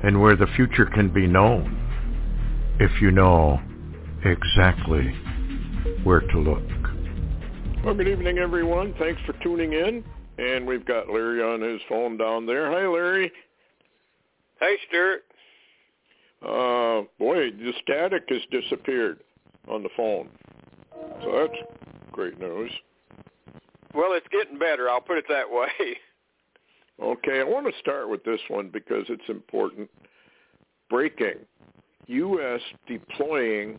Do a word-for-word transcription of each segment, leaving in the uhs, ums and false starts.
and where the future can be known if you know exactly where to look. Well, good evening, everyone. Thanks for tuning in, and we've got Larry on his phone down there. Hi, Larry. Hi, Stuart. Uh, boy, the static has disappeared on the phone. So that's great news. Well, it's getting better. I'll put it that way. Okay, I want to start with this one because it's important. Breaking. U S deploying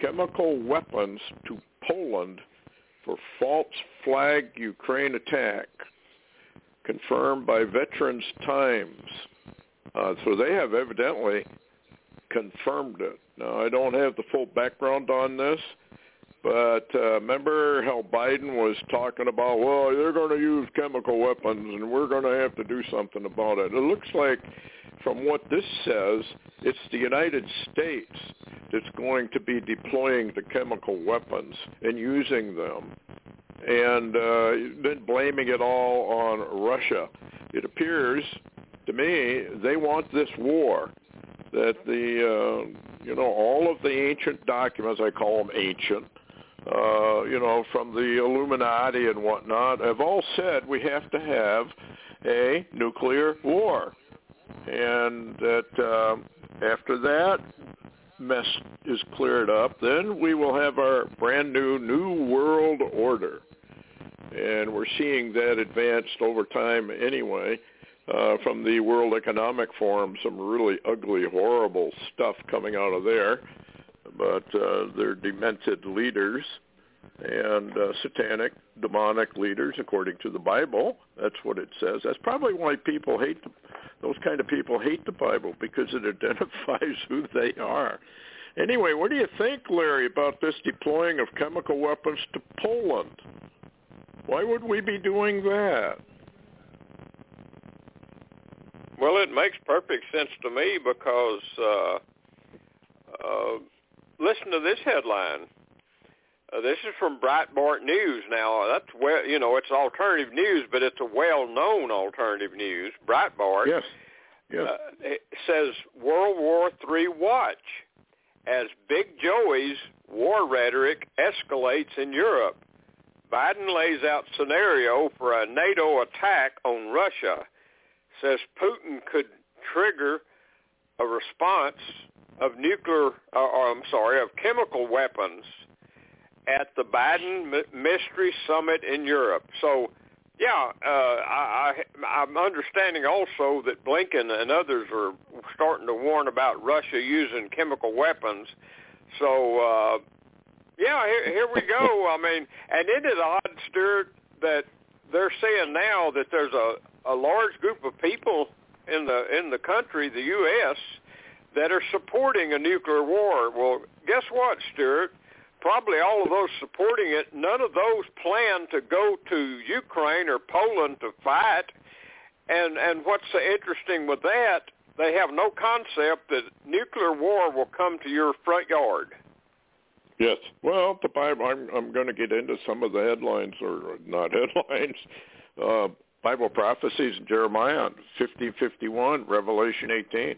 chemical weapons to Poland for false flag Ukraine attack. Confirmed by Veterans Times. Uh, so they have evidently confirmed it. Now, I don't have the full background on this, but uh, remember how Biden was talking about, well, they're going to use chemical weapons and we're going to have to do something about it. It looks like, from what this says, it's the United States that's going to be deploying the chemical weapons and using them, and uh, then blaming it all on Russia. It appears to me they want this war. That the, uh, you know, all of the ancient documents, I call them ancient, uh, you know, from the Illuminati and whatnot, have all said we have to have a nuclear war. And that um, after that mess is cleared up, then we will have our brand new New World Order. And we're seeing that advanced over time anyway. Uh, from the World Economic Forum, some really ugly, horrible stuff coming out of there. But uh, they're demented leaders and uh, satanic, demonic leaders, according to the Bible. That's what it says. That's probably why people hate the, those kind of people hate the Bible, because it identifies who they are. Anyway, what do you think, Larry, about this deploying of chemical weapons to Poland? Why would we be doing that? Well, it makes perfect sense to me because uh, uh, listen to this headline. Uh, this is from Breitbart News. Now, that's well, you know, it's alternative news, but it's a well-known alternative news. Breitbart yes. Yes. Uh, it says World War Three watch as Big Joey's war rhetoric escalates in Europe. Biden lays out scenario for a NATO attack on Russia. Says Putin could trigger a response of nuclear, uh, or I'm sorry, of chemical weapons at the Biden Mystery Summit in Europe. So, yeah, uh, I, I, I'm understanding also that Blinken and others are starting to warn about Russia using chemical weapons. So, uh, yeah, here, here we go. I mean, and isn't it odd, Stuart, that they're saying now that there's a a large group of people in the in the country, the U S, that are supporting a nuclear war. Well, guess what, Stuart? Probably all of those supporting it, none of those plan to go to Ukraine or Poland to fight. And and what's so interesting with that, they have no concept that nuclear war will come to your front yard. Yes. Well, the Bible, I'm, I'm going to get into some of the headlines, or not headlines, uh, Bible prophecies in Jeremiah fifteen fifty-one, Revelation eighteen.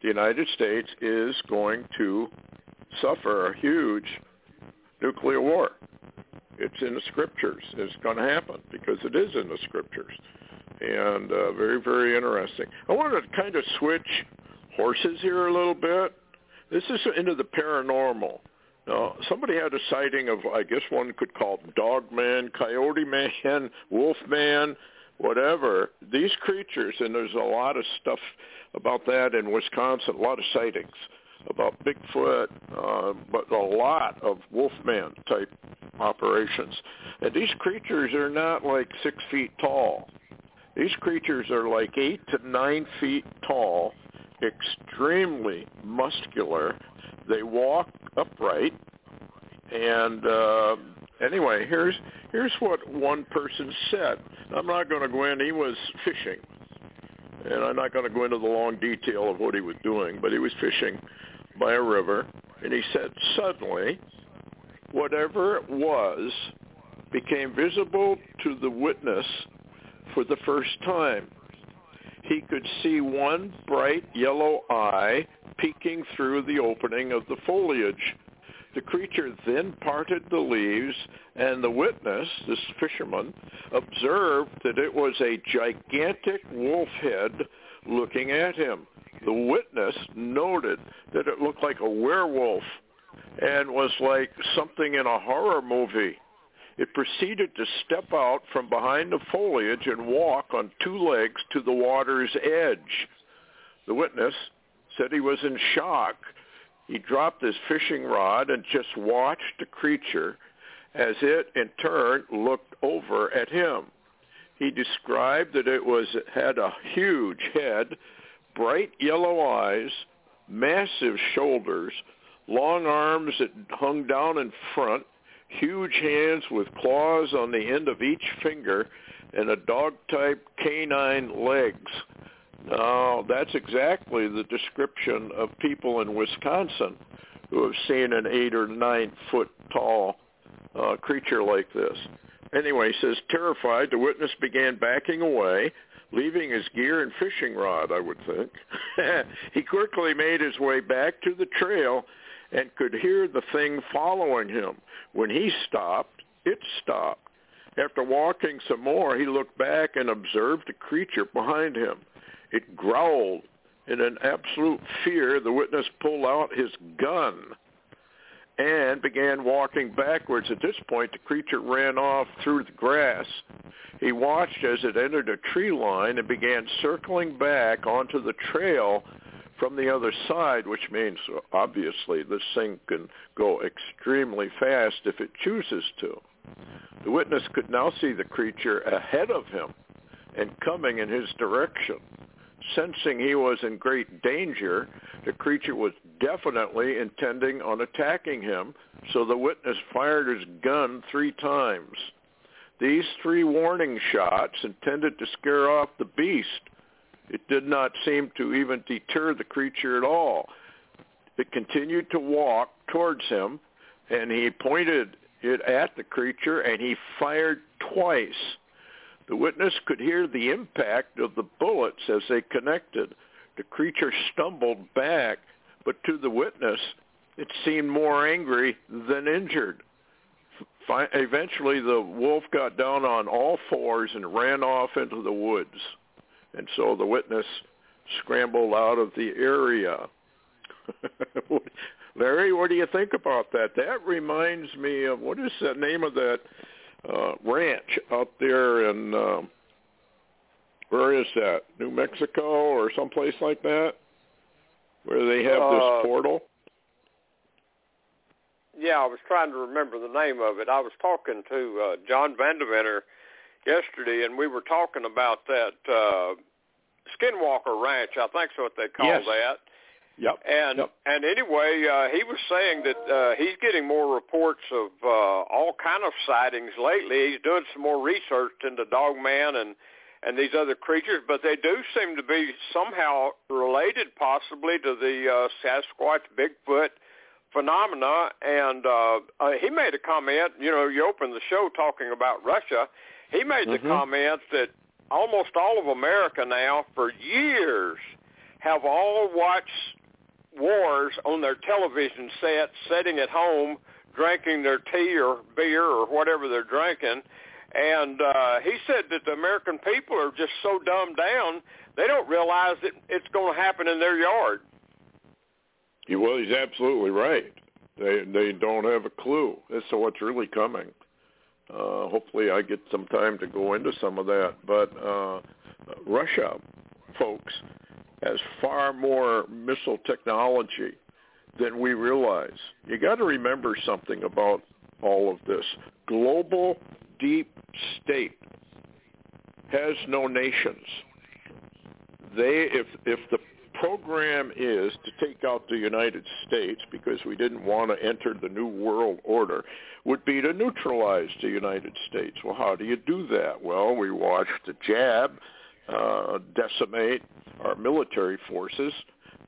The United States is going to suffer a huge nuclear war. It's in the scriptures. It's going to happen because it is in the scriptures. And uh, very, very interesting. I wanted to kind of switch horses here a little bit. This is into the paranormal. Now, somebody had a sighting of, I guess one could call it dog man, coyote man, wolf man, whatever, these creatures, and there's a lot of stuff about that in Wisconsin, a lot of sightings about Bigfoot, uh, but a lot of wolfman-type operations. And these creatures are not like six feet tall. These creatures are like eight to nine feet tall, extremely muscular. They walk upright. And uh, anyway, here's here's what one person said. I'm not going to go in. He was fishing. And I'm not going to go into the long detail of what he was doing, but he was fishing by a river. And he said, suddenly, whatever it was became visible to the witness for the first time. He could see one bright yellow eye peeking through the opening of the foliage. The creature then parted the leaves, and the witness, this fisherman, observed that it was a gigantic wolf head looking at him. The witness noted that it looked like a werewolf and was like something in a horror movie. It proceeded to step out from behind the foliage and walk on two legs to the water's edge. The witness said he was in shock. He dropped his fishing rod and just watched the creature as it, in turn, looked over at him. He described that it was had a huge head, bright yellow eyes, massive shoulders, long arms that hung down in front, huge hands with claws on the end of each finger, and a dog-type canine legs. Now, that's exactly the description of people in Wisconsin who have seen an eight or nine foot tall uh, creature like this. Anyway, he says, terrified, the witness began backing away, leaving his gear and fishing rod, I would think. He quickly made his way back to the trail and could hear the thing following him. When he stopped, it stopped. After walking some more, he looked back and observed the creature behind him. It growled. In an absolute fear, the witness pulled out his gun and began walking backwards. At this point, the creature ran off through the grass. He watched as it entered a tree line and began circling back onto the trail from the other side, which means, obviously, this thing can go extremely fast if it chooses to. The witness could now see the creature ahead of him and coming in his direction. Sensing he was in great danger, the creature was definitely intending on attacking him, so the witness fired his gun three times. These three warning shots intended to scare off the beast. It did not seem to even deter the creature at all. It continued to walk towards him, and he pointed it at the creature, and he fired twice. The witness could hear the impact of the bullets as they connected. The creature stumbled back, but to the witness, it seemed more angry than injured. F- eventually, the wolf got down on all fours and ran off into the woods. And so the witness scrambled out of the area. Larry, what do you think about that? That reminds me of, what is the name of that Uh, ranch out there in, um, where is that, New Mexico or someplace like that, where they have uh, this portal? Yeah, I was trying to remember the name of it. I was talking to uh, John Van Deventer yesterday, and we were talking about that uh, Skinwalker Ranch, I think's what they call yes. that. Yep. And yep. and anyway, uh, he was saying that uh, he's getting more reports of uh, all kind of sightings lately. He's doing some more research into dogman and, and these other creatures, but they do seem to be somehow related possibly to the uh, Sasquatch, Bigfoot phenomena. And uh, uh, he made a comment, you know, you opened the show talking about Russia. He made mm-hmm. the comment that almost all of America now for years have all watched wars on their television sets, sitting at home, drinking their tea or beer or whatever they're drinking. And uh, he said that the American people are just so dumbed down, they don't realize that it's going to happen in their yard. Yeah, well, he's absolutely right. They they don't have a clue as to what's really coming. Uh, hopefully I get some time to go into some of that. But uh, Russia, folks, has far more missile technology than we realize. You got to remember something about all of this. Global deep state has no nations. They, if if the program is to take out the United States, because we didn't want to enter the New World Order, would be to neutralize the United States. Well, how do you do that? Well, we watched the jab uh, decimate our military forces,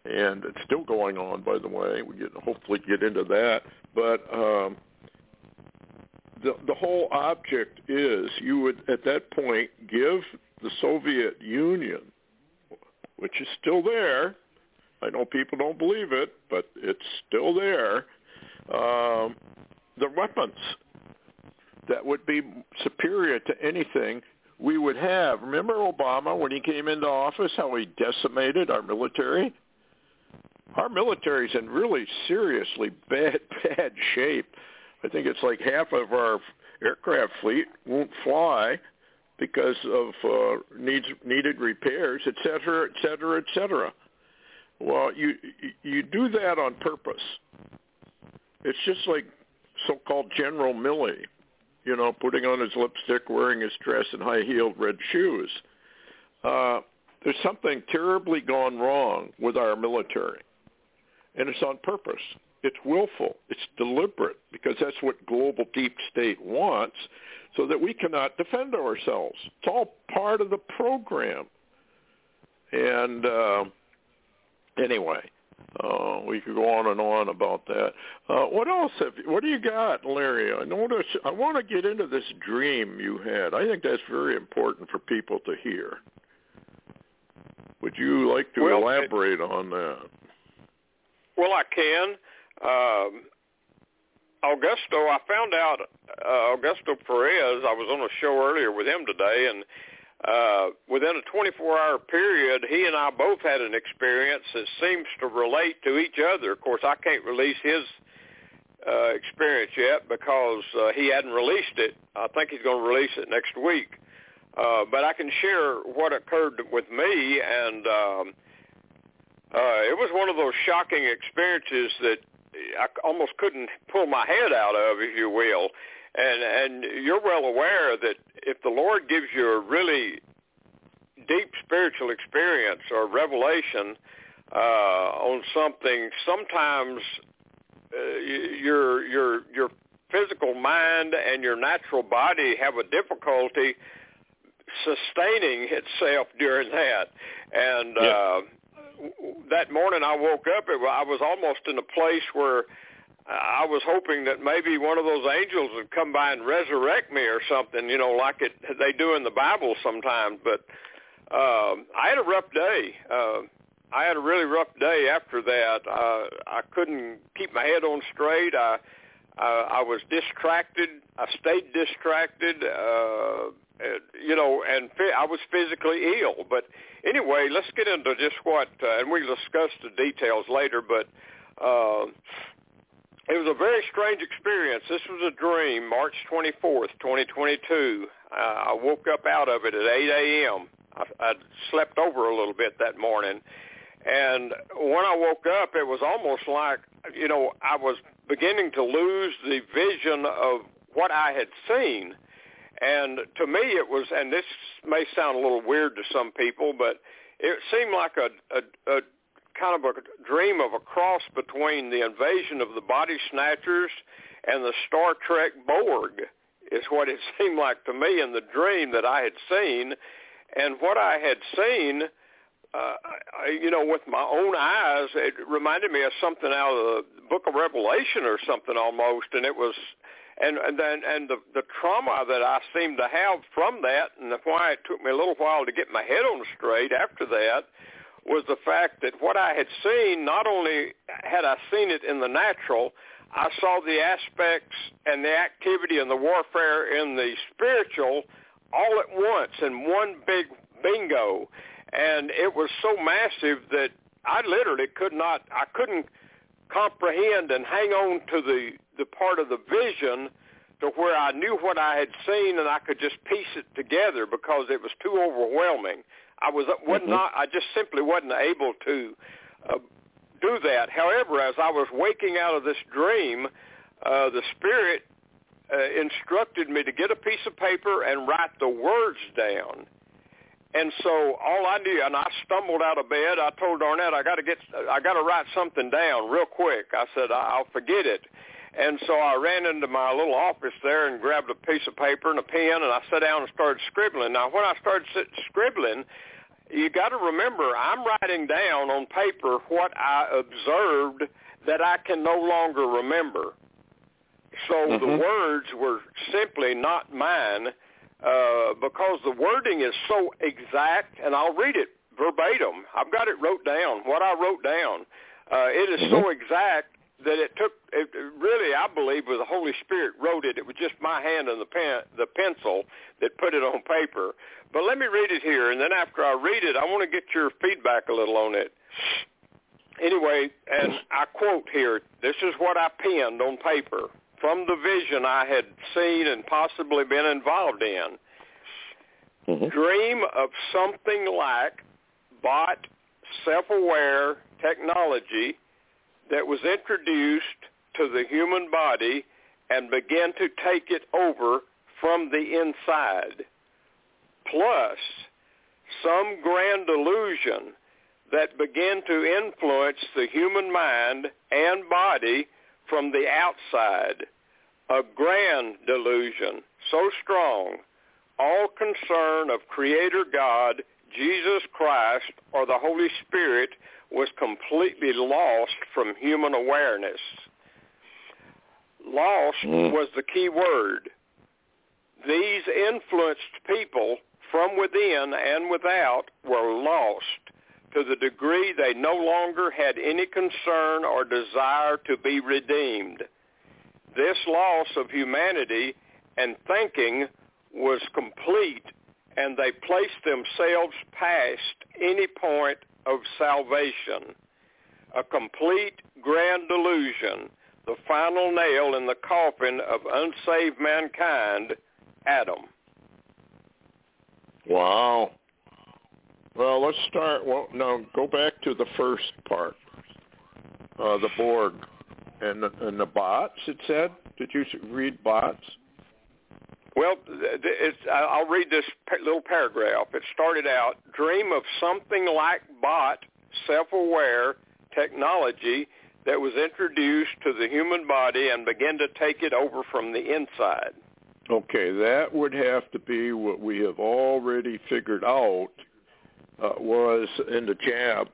and it's still going on, by the way. We get, hopefully get into that. But um, the, the whole object is you would, at that point, give the Soviet Union, which is still there. I know people don't believe it, but it's still there. Um, the weapons that would be superior to anything we would have. Remember Obama, when he came into office, how he decimated our military? Our military's in really seriously bad, bad shape. I think it's like half of our aircraft fleet won't fly because of uh, needs, needed repairs, et cetera, et cetera, et cetera. Well, you you do that on purpose. It's just like so-called General Milley, you know, putting on his lipstick, wearing his dress and high-heeled red shoes. Uh, there's something terribly gone wrong with our military, and it's on purpose. It's willful. It's deliberate, because that's what global deep state wants, so that we cannot defend ourselves. It's all part of the program. And uh, anyway, uh, we could go on and on about that. Uh, what else? Have, what do you got, Larry? I notice I want to get into this dream you had. I think that's very important for people to hear. Would you like to well, elaborate it, on that? Well, I can. Um, Augusto, I found out, uh, Augusto Perez, I was on a show earlier with him today, and uh, within a twenty-four hour period, he and I both had an experience that seems to relate to each other. Of course, I can't release his uh, experience yet because uh, he hadn't released it. I think he's going to release it next week. Uh, but I can share what occurred with me, and um, uh, it was one of those shocking experiences that I almost couldn't pull my head out of, if you will. And and you're well aware that if the Lord gives you a really deep spiritual experience or revelation uh, on something, sometimes uh, your your your physical mind and your natural body have a difficulty sustaining itself during that. And yeah. uh, that morning I woke up, it, I was almost in a place where I was hoping that maybe one of those angels would come by and resurrect me or something, you know, like it, they do in the Bible sometimes. But um, I had a rough day. Uh, I had a really rough day after that. Uh, I couldn't keep my head on straight. I, I, I was distracted. I stayed distracted. Uh, Uh, you know, and I was physically ill. But anyway, let's get into just what, uh, and we'll discuss the details later, but uh, it was a very strange experience. This was a dream, March twenty-fourth, twenty twenty-two. Uh, I woke up out of it at eight a.m. I, I slept over a little bit that morning. And when I woke up, it was almost like, you know, I was beginning to lose the vision of what I had seen. And to me it was, and this may sound a little weird to some people, but it seemed like a, a, a kind of a dream of a cross between the Invasion of the Body Snatchers and the Star Trek Borg is what it seemed like to me in the dream that I had seen. And what I had seen, uh, you know, with my own eyes, it reminded me of something out of the Book of Revelation or something almost, and it was... And and then, and the, the trauma that I seemed to have from that, and why it took me a little while to get my head on straight after that, was the fact that what I had seen, not only had I seen it in the natural, I saw the aspects and the activity and the warfare in the spiritual all at once in one big bingo. And it was so massive that I literally could not, I couldn't comprehend and hang on to the the part of the vision to where I knew what I had seen and I could just piece it together, because it was too overwhelming. I was, was mm-hmm. not, I just simply wasn't able to uh, do that. However, as I was waking out of this dream, uh, the Spirit uh, instructed me to get a piece of paper and write the words down. And so all I knew, and I stumbled out of bed. I told Darnett, I got to get, I got to write something down real quick. I said, I'll forget it. And so I ran into my little office there and grabbed a piece of paper and a pen, and I sat down and started scribbling. Now, when I started scribbling, you got to remember, I'm writing down on paper what I observed that I can no longer remember. So mm-hmm. the words were simply not mine. Uh, because the wording is so exact, and I'll read it verbatim. I've got it wrote down, what I wrote down. Uh, it is so exact that it took, it really, I believe, was the Holy Spirit wrote it. It was just my hand and the pen, the pencil that put it on paper. But let me read it here, and then after I read it, I want to get your feedback a little on it. Anyway, and I quote here, this is what I penned on paper from the vision I had seen and possibly been involved in. Mm-hmm. Dream of something like bot, self-aware technology that was introduced to the human body and began to take it over from the inside. Plus, some grand illusion that began to influence the human mind and body from the outside, a grand delusion, so strong, all concern of Creator God, Jesus Christ, or the Holy Spirit was completely lost from human awareness. Lost was the key word. These influenced people from within and without were lost, to the degree they no longer had any concern or desire to be redeemed. This loss of humanity and thinking was complete, and they placed themselves past any point of salvation. A complete grand delusion, the final nail in the coffin of unsaved mankind, Adam. Wow. Well, let's start. Well, no, go back to the first part, uh, the Borg and the, and the bots. It said, did you read bots? Well, it's, I'll read this little paragraph. It started out, dream of something like bot, self-aware technology that was introduced to the human body and began to take it over from the inside. Okay, that would have to be what we have already figured out. Uh, was in the jab,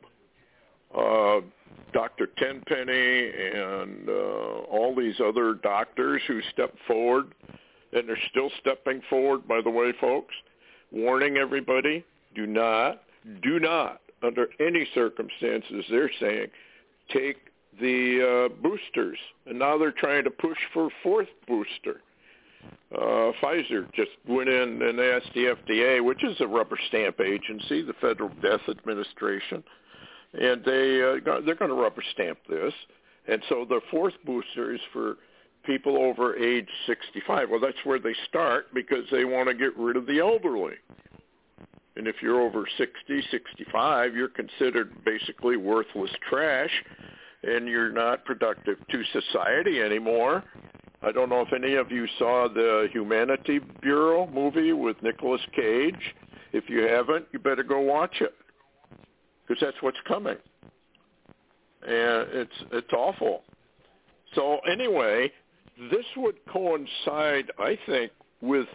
uh, Doctor Tenpenny and uh, all these other doctors who stepped forward, and they're still stepping forward, by the way, folks, warning everybody, do not, do not, under any circumstances, they're saying, take the uh, boosters. And now they're trying to push for fourth booster. Uh, Pfizer just went in and asked the F D A, which is a rubber stamp agency, the Federal Death Administration, and they, uh, they're going to rubber stamp this. And so the fourth booster is for people over age sixty-five. Well, that's where they start because they want to get rid of the elderly. And if you're over sixty, sixty-five, you're considered basically worthless trash, and you're not productive to society anymore. I don't know if any of you saw the Humanity Bureau movie with Nicolas Cage. If you haven't, you better go watch it because that's what's coming. And it's it's awful. So anyway, this would coincide, I think, with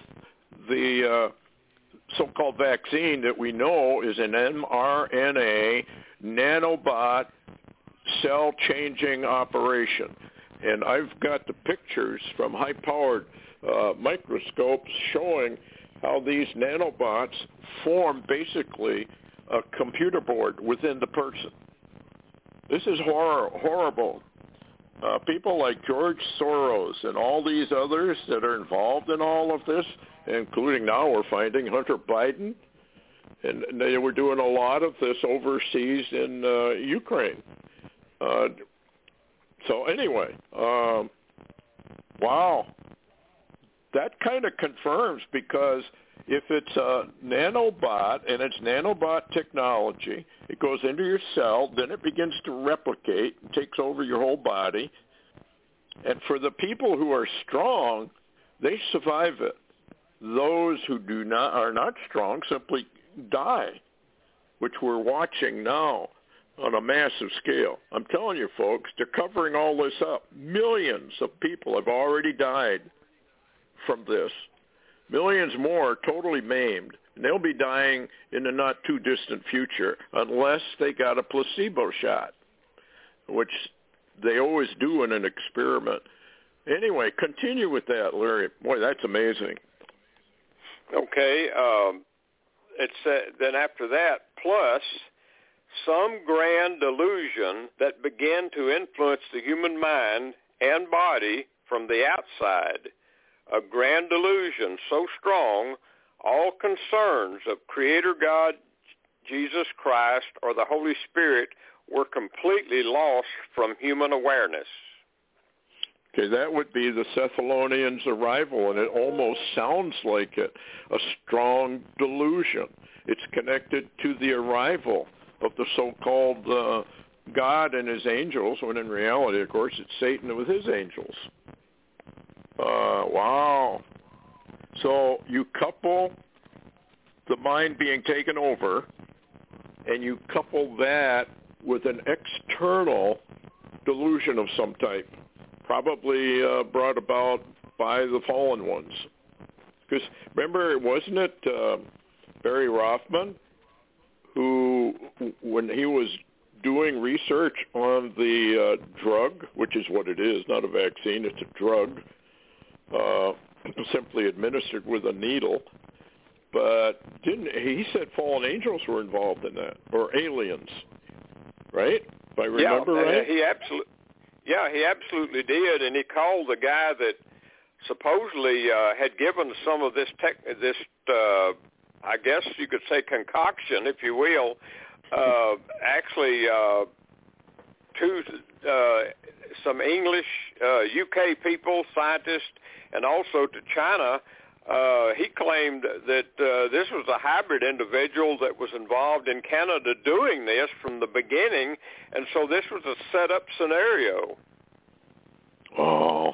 the uh, so-called vaccine that we know is an mRNA nanobot cell-changing operation. And I've got the pictures from high-powered uh, microscopes showing how these nanobots form basically a computer board within the person. This is hor- horrible. Uh, people like George Soros and all these others that are involved in all of this, including now we're finding Hunter Biden, and they were doing a lot of this overseas in uh, Ukraine. Uh, So anyway, um, wow, that kind of confirms because if it's a nanobot and it's nanobot technology, it goes into your cell, then it begins to replicate and takes over your whole body. And for the people who are strong, they survive it. Those who do not are not strong simply die, which we're watching now on a massive scale. I'm telling you, folks, they're covering all this up. Millions of people have already died from this. Millions more are totally maimed, and they'll be dying in the not-too-distant future unless they got a placebo shot, which they always do in an experiment. Anyway, continue with that, Larry. Boy, that's amazing. Okay. Um, it's, uh, then after that, plus some grand delusion that began to influence the human mind and body from the outside, a grand delusion so strong all concerns of Creator God, Jesus Christ, or the Holy Spirit were completely lost from human awareness. Okay, that would be the Thessalonians' arrival, and it almost sounds like it, a strong delusion. It's connected to the arrival of the so-called uh, God and his angels, when in reality, of course, it's Satan with his angels. Uh, wow. So you couple the mind being taken over, and you couple that with an external delusion of some type, probably uh, brought about by the fallen ones. Because remember, wasn't it uh, Barry Rothman who, when he was doing research on the uh, drug, which is what it is, not a vaccine, it's a drug, uh, simply administered with a needle, but didn't he said fallen angels were involved in that, or aliens, right? If I remember yeah, right? He absolutely... Yeah, he absolutely did, and he called the guy that supposedly uh, had given some of this, tech, this uh, I guess you could say concoction, if you will, uh, actually uh, to uh, some English, uh, U K people, scientists, and also to China. Uh, he claimed that uh, this was a hybrid individual that was involved in Canada doing this from the beginning, and so this was a set-up scenario. Oh.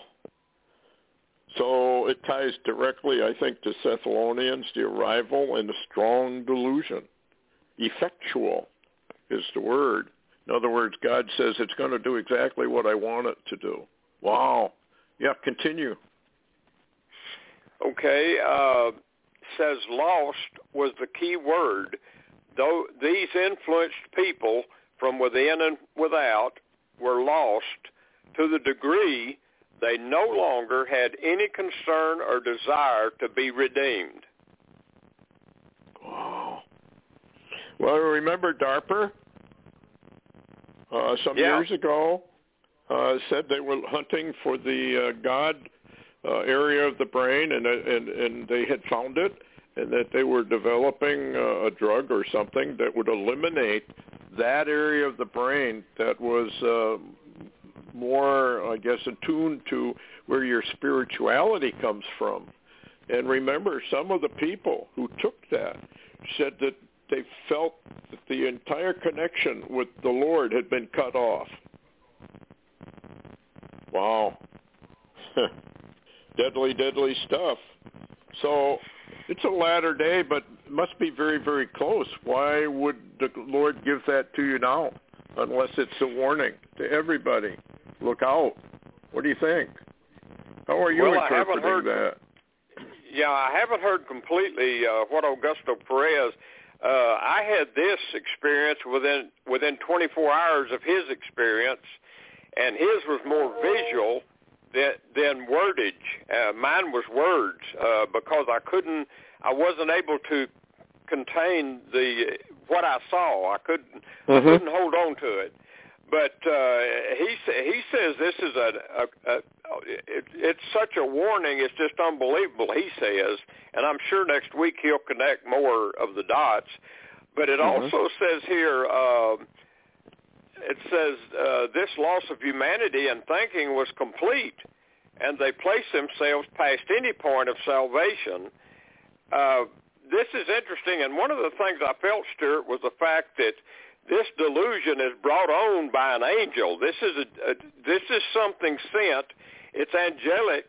So it ties directly, I think, to Thessalonians, the arrival, and the strong delusion. Effectual is the word. In other words, God says it's going to do exactly what I want it to do. Wow. Yeah, continue. Okay, uh, says lost was the key word. Though these influenced people from within and without were lost to the degree they no longer had any concern or desire to be redeemed. Oh. Well, remember DARPA? Uh, some yeah. years ago uh, said they were hunting for the uh, God Uh, area of the brain, and, and and they had found it, and that they were developing uh, a drug or something that would eliminate that area of the brain that was uh, more, I guess, attuned to where your spirituality comes from. And remember, some of the people who took that said that they felt that the entire connection with the Lord had been cut off. Wow. Deadly, deadly stuff. So it's a latter day, but must be very, very close. Why would the Lord give that to you now unless it's a warning to everybody? Look out. What do you think? How are you well, interpreting I haven't heard, that? Yeah, I haven't heard completely uh, what Augusto Perez. Uh, I had this experience within within twenty-four hours of his experience, and his was more visual than wordage. Uh, mine was words uh, because I couldn't, I wasn't able to contain the what I saw. I couldn't, mm-hmm. I couldn't hold on to it. But uh, he he says this is a, a, a it, it's such a warning. It's just unbelievable. He says, and I'm sure next week he'll connect more of the dots. But it mm-hmm. also says here. Uh, It says, uh, this loss of humanity and thinking was complete, and they placed themselves past any point of salvation. Uh, this is interesting, and one of the things I felt, Stuart, was the fact that this delusion is brought on by an angel. This is a, a, this is something sent. It's angelic,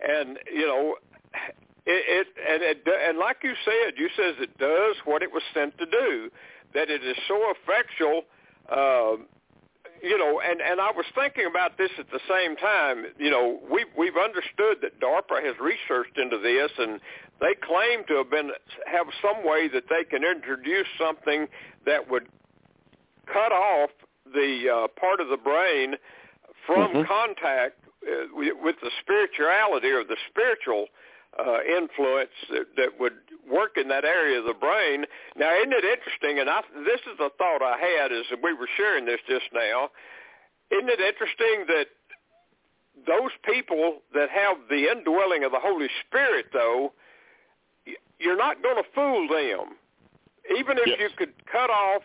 and, you know, It, it and it, and like you said, you says it does what it was sent to do. That it is so effectual, um, you know. And, and I was thinking about this at the same time. You know, we we've understood that DARPA has researched into this, and they claim to have been have some way that they can introduce something that would cut off the uh, part of the brain from mm-hmm. contact uh, with the spirituality or the spiritual Uh, influence that, that would work in that area of the brain. Now, isn't it interesting, and I, this is a thought I had as we were sharing this just now, isn't it interesting that those people that have the indwelling of the Holy Spirit, though, you're not going to fool them. Even if yes. you could cut off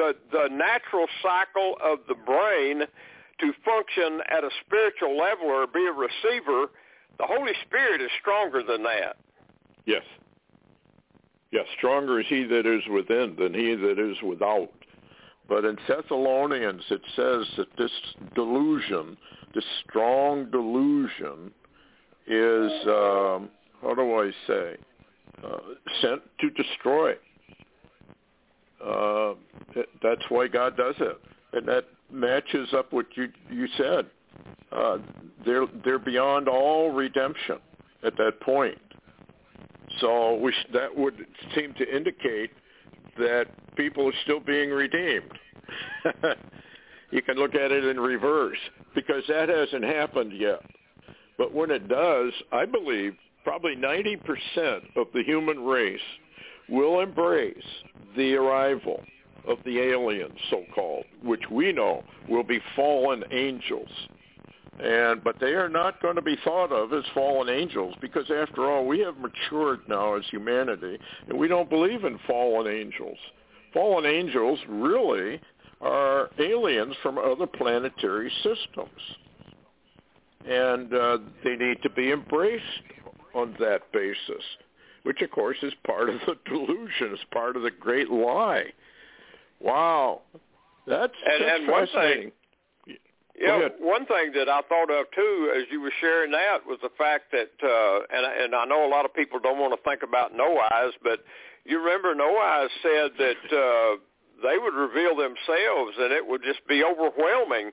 the the natural cycle of the brain to function at a spiritual level or be a receiver, the Holy Spirit is stronger than that. Yes. Yes, stronger is he that is within than he that is without. But in Thessalonians, it says that this delusion, this strong delusion, is, um, how do I say, uh, sent to destroy. Uh, that's why God does it. And that matches up what you you said. Uh, they're they're beyond all redemption at that point. So we sh- that would seem to indicate that people are still being redeemed. You can look at it in reverse because that hasn't happened yet. But when it does, I believe probably ninety percent of the human race will embrace the arrival of the aliens, so-called, which we know will be fallen angels. And but they are not going to be thought of as fallen angels because, after all, we have matured now as humanity, and we don't believe in fallen angels. Fallen angels really are aliens from other planetary systems, and uh, they need to be embraced on that basis, which, of course, is part of the delusion, is part of the great lie. Wow, that's, and, that's and fascinating. One thing, yeah, one thing that I thought of too, as you were sharing that, was the fact that, uh, and and I know a lot of people don't want to think about Noahs, but you remember Noahs said that uh, they would reveal themselves, and it would just be overwhelming.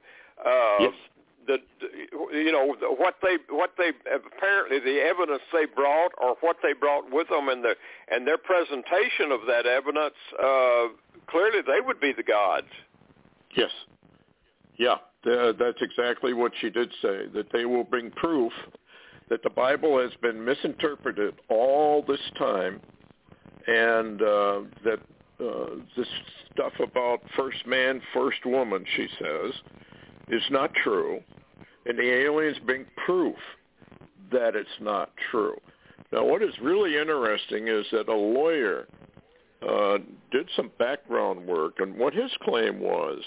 Uh, yes. The, you know, what they what they apparently the evidence they brought or what they brought with them and the and their presentation of that evidence. Uh, Clearly, they would be the gods. Yes. Yeah, uh, that's exactly what she did say, that they will bring proof that the Bible has been misinterpreted all this time and uh, that uh, this stuff about first man, first woman, she says, is not true. And the aliens bring proof that it's not true. Now, what is really interesting is that a lawyer Uh, did some background work, and what his claim was,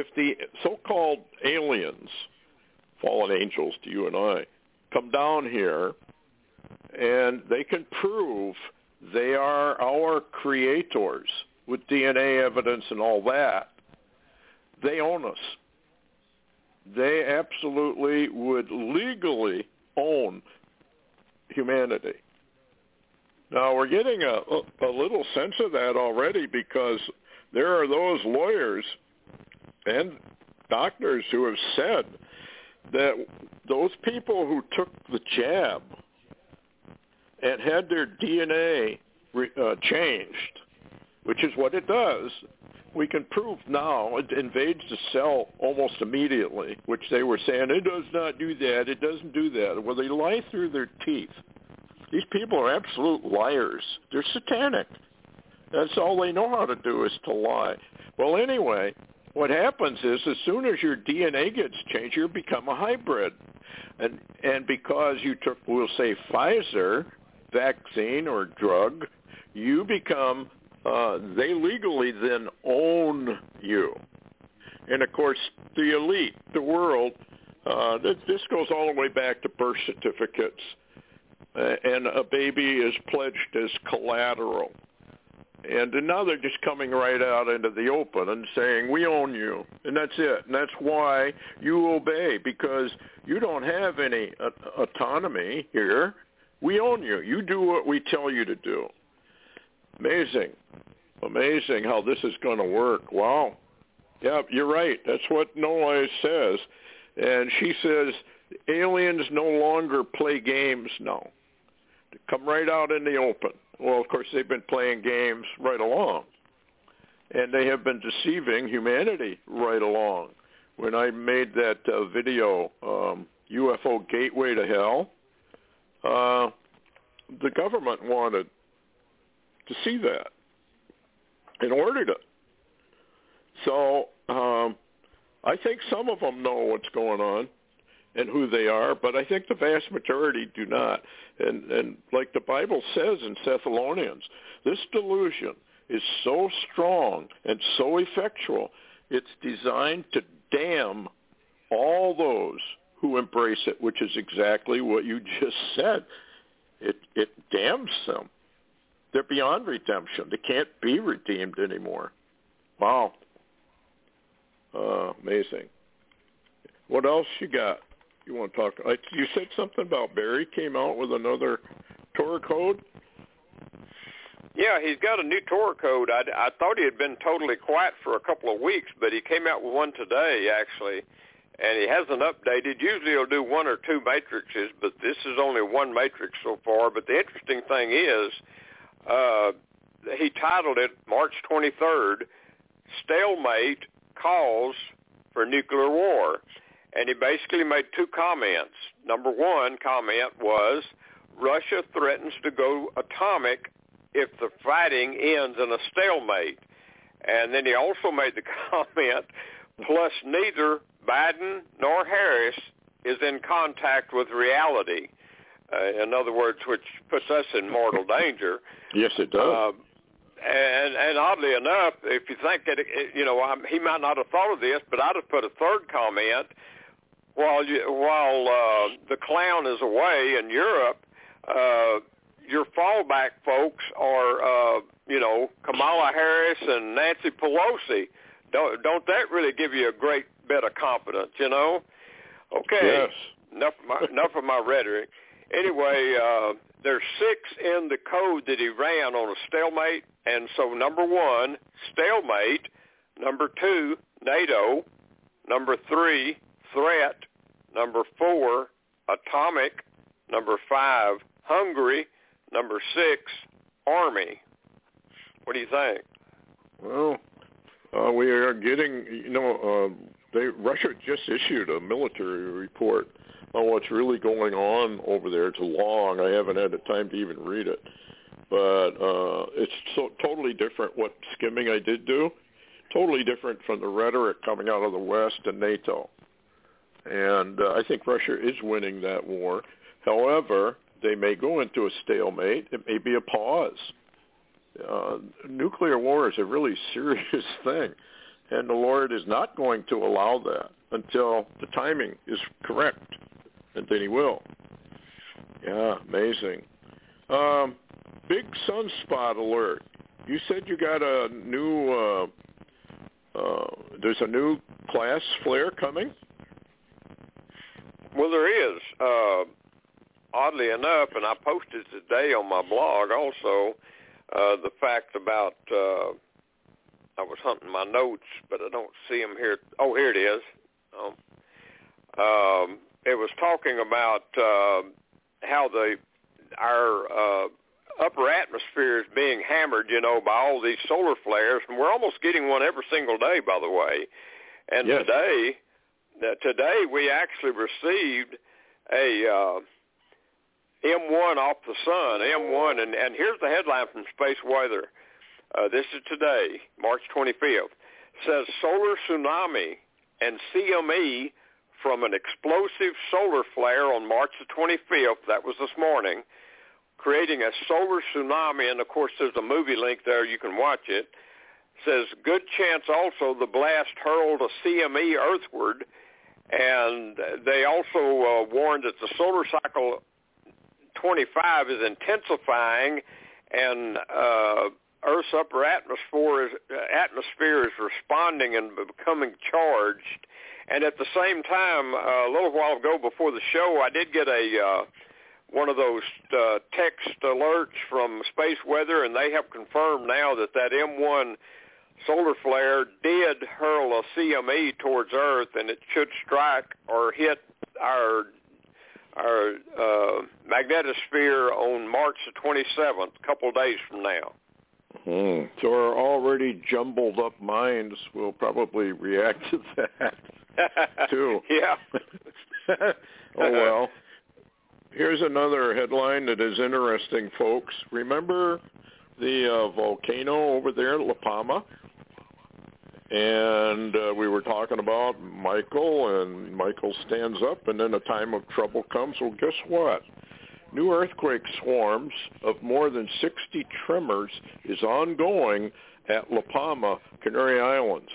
if the so-called aliens, fallen angels to you and I, come down here and they can prove they are our creators with D N A evidence and all that, they own us. They absolutely would legally own humanity. Now, we're getting a, a little sense of that already because there are those lawyers and doctors who have said that those people who took the jab and had their D N A re, uh, changed, which is what it does, we can prove now it invades the cell almost immediately, which they were saying, it does not do that, it doesn't do that. Well, they lie through their teeth. These people are absolute liars. They're satanic. That's all they know how to do is to lie. Well, anyway, what happens is as soon as your D N A gets changed, you become a hybrid. And and because you took, we'll say, Pfizer vaccine or drug, you become, uh, they legally then own you. And, of course, the elite, the world, uh, this goes all the way back to birth certificates. And a baby is pledged as collateral. And now they're just coming right out into the open and saying, we own you. And that's it. And that's why you obey, because you don't have any autonomy here. We own you. You do what we tell you to do. Amazing. Amazing how this is going to work. Wow. Yeah, you're right. That's what Noah says. And she says, aliens no longer play games now. They come right out in the open. Well, of course, they've been playing games right along. And they have been deceiving humanity right along. When I made that uh, video, um, U F O Gateway to Hell, uh, the government wanted to see that and ordered it. So um, I think some of them know what's going on and who they are, but I think the vast majority do not. And, and like the Bible says in Thessalonians, this delusion is so strong and so effectual, it's designed to damn all those who embrace it, which is exactly what you just said. It, it damns them. They're beyond redemption. They can't be redeemed anymore. Wow. Uh, amazing. What else you got? You want to talk? I, you said something about Barry came out with another Torah code? Yeah, he's got a new Torah code. I, I thought he had been totally quiet for a couple of weeks, but he came out with one today, actually, and he hasn't updated. Usually he'll do one or two matrices, but this is only one matrix so far. But the interesting thing is, uh, he titled it March twenty-third, Stalemate Calls for Nuclear War. And he basically made two comments. Number one comment was, Russia threatens to go atomic if the fighting ends in a stalemate. And then he also made the comment, plus neither Biden nor Harris is in contact with reality. Uh, in other words, which puts us in mortal danger. Yes, it does. Uh, and, and oddly enough, if you think that, it, it, you know, I'm, he might not have thought of this, but I'd have put a third comment. While, you, while uh, the clown is away in Europe, uh, your fallback folks are, uh, you know, Kamala Harris and Nancy Pelosi. Don't, don't that really give you a great bit of confidence, you know? Okay, yes. enough, of my, enough of my rhetoric. Anyway, uh, there's six in the code that he ran on a stalemate. And so number one, stalemate. Number two, NATO. Number three, threat. Number four, atomic. Number five, Hungary. Number six, Army. What do you think? Well, uh, we are getting, you know, uh, they, Russia just issued a military report on what's really going on over there. It's long. I haven't had the time to even read it. But uh, it's so totally different what skimming I did do, totally different from the rhetoric coming out of the West and NATO. And uh, I think Russia is winning that war. However, they may go into a stalemate. It may be a pause. Uh, nuclear war is a really serious thing, and the Lord is not going to allow that until the timing is correct, and then he will. Yeah, amazing. Um, big sunspot alert. You said you got a new, uh, uh, there's a new class flare coming? Well, there is. Uh Oddly enough, and I posted today on my blog also uh, the fact about, uh, I was hunting my notes, but I don't see them here. Oh, here it is. Um, um, it was talking about uh, how the our uh, upper atmosphere is being hammered, you know, by all these solar flares, and we're almost getting one every single day, by the way. And yes. today, today we actually received a... Uh, M one off the sun, M one, and, and here's the headline from Space Weather. Uh, this is today, March twenty-fifth. Says solar tsunami and C M E from an explosive solar flare on March the twenty-fifth. That was this morning, creating a solar tsunami. And, of course, there's a movie link there. You can watch it. Says good chance also the blast hurled a C M E earthward. And they also uh, warned that the solar cycle twenty-five is intensifying, and uh, Earth's upper atmosphere is, atmosphere is responding and becoming charged. And at the same time, uh, a little while ago before the show, I did get a uh, one of those uh, text alerts from Space Weather, and they have confirmed now that that M one solar flare did hurl a C M E towards Earth, and it should strike or hit our our uh, magnetosphere on March the twenty-seventh, a couple of days from now. Mm-hmm. So our already jumbled up minds will probably react to that, too. Yeah. Oh, well. Here's another headline that is interesting, folks. Remember the uh, volcano over there at La Palma? And uh, we were talking about Michael, and Michael stands up, and then a time of trouble comes. Well, guess what? New earthquake swarms of more than sixty tremors is ongoing at La Palma, Canary Islands.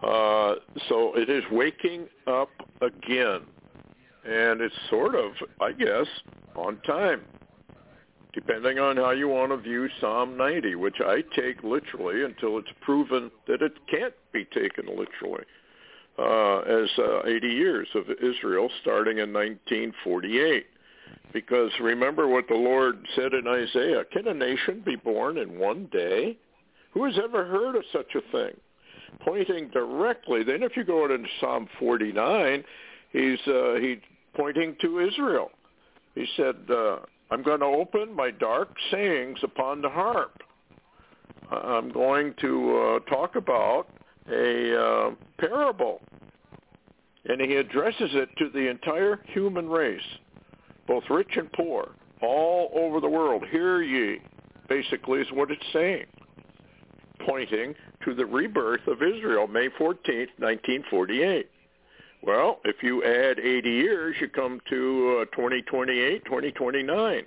Uh, so it is waking up again. And it's sort of, I guess, on time, depending on how you want to view Psalm ninety, which I take literally until it's proven that it can't be taken literally, uh, as uh, eighty years of Israel starting in nineteen forty-eight. Because remember what the Lord said in Isaiah, can a nation be born in one day? Who has ever heard of such a thing? Pointing directly, then if you go to Psalm forty-nine, He's uh, he's pointing to Israel. He said, uh, I'm going to open my dark sayings upon the harp. I'm going to uh, talk about a uh, parable. And he addresses it to the entire human race, both rich and poor, all over the world. Hear ye, basically, is what it's saying, pointing to the rebirth of Israel, May fourteenth, nineteen forty-eight. Well, if you add eighty years, you come to uh, twenty twenty-eight, twenty twenty-nine,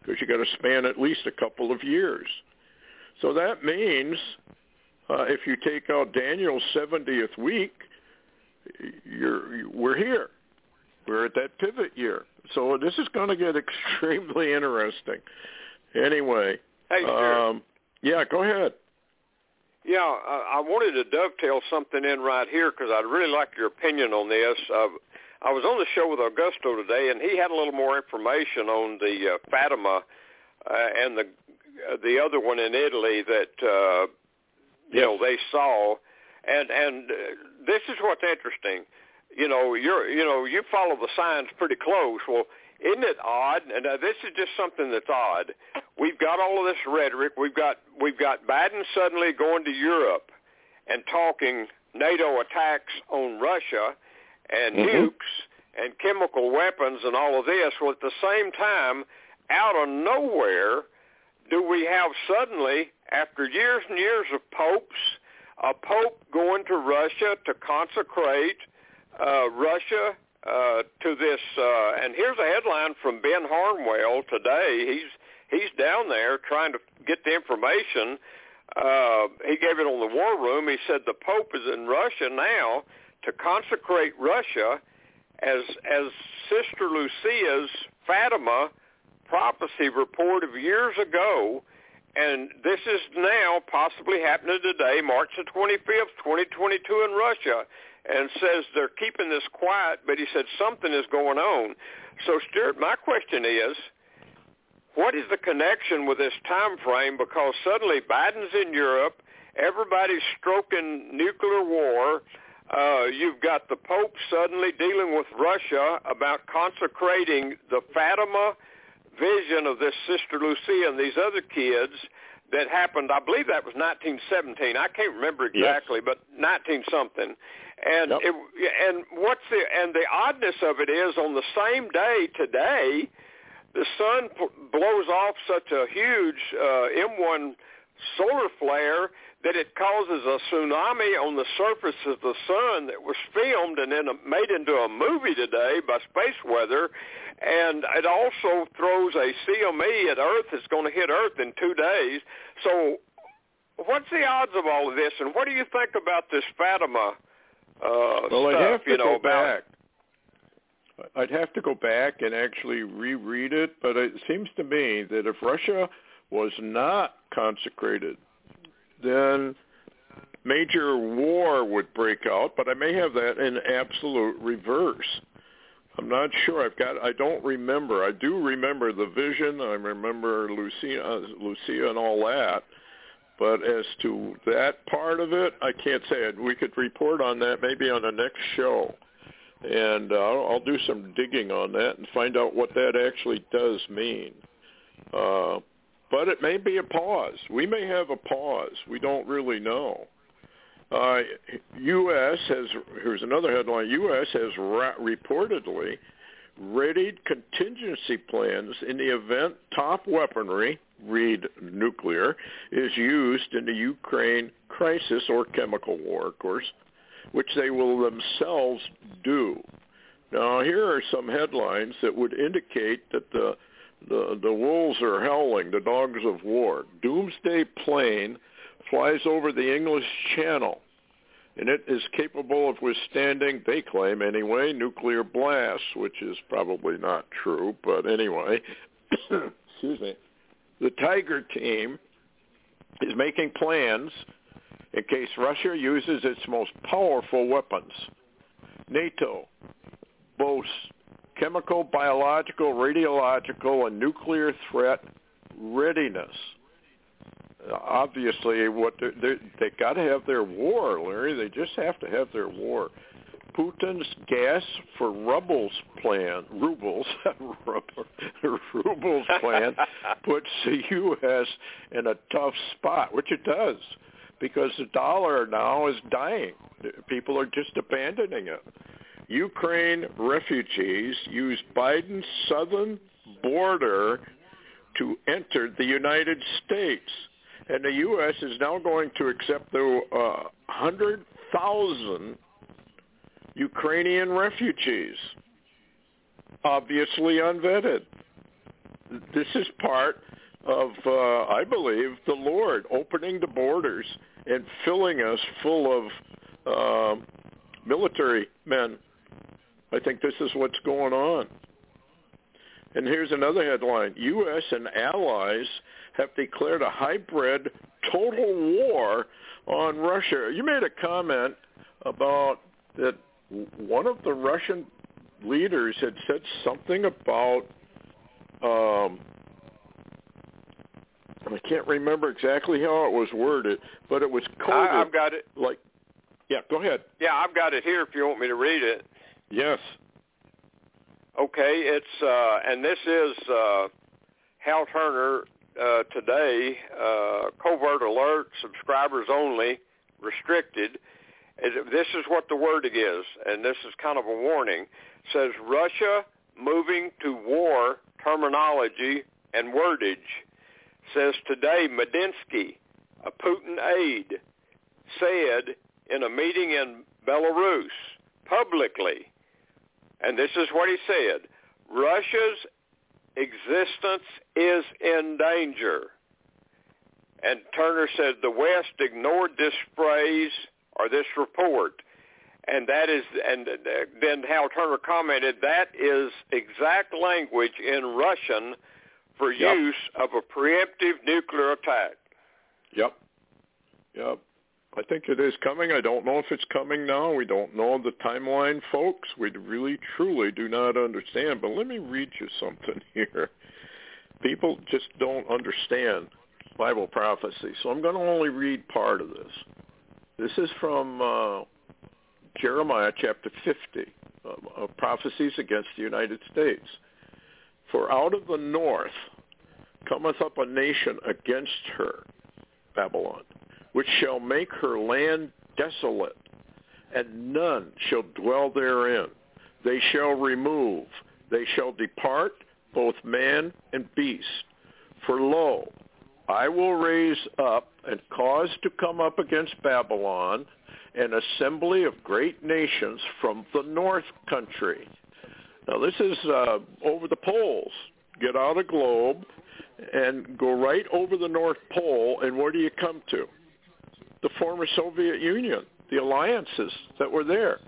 because you got to span at least a couple of years. So that means uh, if you take out Daniel's seventieth week, you're, we're here. We're at that pivot year. So this is going to get extremely interesting. Anyway, hey, um, yeah, go ahead. Yeah, I wanted to dovetail something in right here because I'd really like your opinion on this. Uh, I was on the show with Augusto today, and he had a little more information on the uh, Fatima uh, and the uh, the other one in Italy that uh, you yes. know they saw. And and uh, this is what's interesting. You know, you're you know you follow the signs pretty close. Well, isn't it odd? And uh, this is just something that's odd. We've got all of this rhetoric. We've got we've got Biden suddenly going to Europe and talking NATO attacks on Russia and mm-hmm. nukes and chemical weapons and all of this. Well, at the same time, out of nowhere, do we have suddenly, after years and years of popes, a pope going to Russia to consecrate uh, Russia uh, to this. Uh, and here's a headline from Ben Harnwell today. He's He's down there trying to get the information. Uh, he gave it on the War Room. He said the Pope is in Russia now to consecrate Russia as as Sister Lucia's Fatima prophecy report of years ago, and this is now possibly happening today, March the twenty-fifth, twenty twenty-two in Russia, and says they're keeping this quiet, but he said something is going on. So, Stuart, my question is, what is the connection with this time frame? Because suddenly Biden's in Europe, everybody's stroking nuclear war. Uh, you've got the Pope suddenly dealing with Russia about consecrating the Fatima vision of this Sister Lucia and these other kids that happened. I believe that was nineteen seventeen. I can't remember exactly, yes. but nineteen something. And yep. it, and what's the and the oddness of it is on the same day today. The sun blows off such a huge uh, M one solar flare that it causes a tsunami on the surface of the sun that was filmed and then made into a movie today by Space Weather. And it also throws a C M E at Earth that's going to hit Earth in two days. So what's the odds of all of this? And what do you think about this Fatima uh, well, stuff, I have to you know, go about back. I'd have to go back and actually reread it, but it seems to me that if Russia was not consecrated, then major war would break out, but I may have that in absolute reverse. I'm not sure. I've got. I don't remember. I do remember the vision. I remember Lucia, Lucia, and all that. But as to that part of it, I can't say it. We could report on that maybe on the next show, and uh, I'll do some digging on that and find out what that actually does mean. Uh, but it may be a pause. We may have a pause. We don't really know. Uh, U S has, here's another headline, U S has ra- reportedly readied contingency plans in the event top weaponry, read nuclear, is used in the Ukraine crisis or chemical war, of course, which they will themselves do. Now, here are some headlines that would indicate that the, the, the wolves are howling, the dogs of war. Doomsday plane flies over the English Channel, and it is capable of withstanding, they claim anyway, nuclear blasts, which is probably not true, but anyway. Excuse me. The Tiger team is making plans in case Russia uses its most powerful weapons. NATO boasts chemical, biological, radiological, and nuclear threat readiness. Obviously, what they got to have their war, Larry. They just have to have their war. Putin's gas for rubles plan, rubles, rubles plan puts the U S in a tough spot, which it does, because the dollar now is dying. People are just abandoning it. Ukraine refugees use Biden's southern border to enter the United States. And the U S is now going to accept the uh, one hundred thousand Ukrainian refugees, obviously unvetted. This is part of, uh, I believe, the Lord opening the borders and filling us full of uh, military men. I think this is what's going on. And here's another headline. U S and allies have declared a hybrid total war on Russia. You made a comment about that one of the Russian leaders had said something about, um, I can't remember exactly how it was worded, but it was coded. I've got it. Like, yeah, go ahead. Yeah, I've got it here if you want me to read it. Yes. Okay, it's, uh, and this is uh, Hal Turner uh, today, uh, covert alert, subscribers only, restricted. This is what the wording is, and this is kind of a warning. It says, Russia moving to war terminology and wordage. Says today, Medinsky, a Putin aide, said in a meeting in Belarus publicly, and this is what he said, Russia's existence is in danger. And Turner said the West ignored this phrase or this report. And that is, and then Hal Turner commented, that is exact language in Russian for yep. use of a preemptive nuclear attack. Yep. Yep. I think it is coming. I don't know if it's coming now. We don't know the timeline, folks. We really, truly do not understand. But let me read you something here. People just don't understand Bible prophecy. So I'm going to only read part of this. This is from uh, Jeremiah chapter fifty, uh, of prophecies against the United States. For out of the north cometh up a nation against her, Babylon, which shall make her land desolate, and none shall dwell therein. They shall remove, they shall depart, both man and beast. For lo, I will raise up and cause to come up against Babylon an assembly of great nations from the north country. Now this is uh, over the poles. Get out a globe and go right over the North Pole, and where do you come to? The former Soviet Union, the alliances that were there.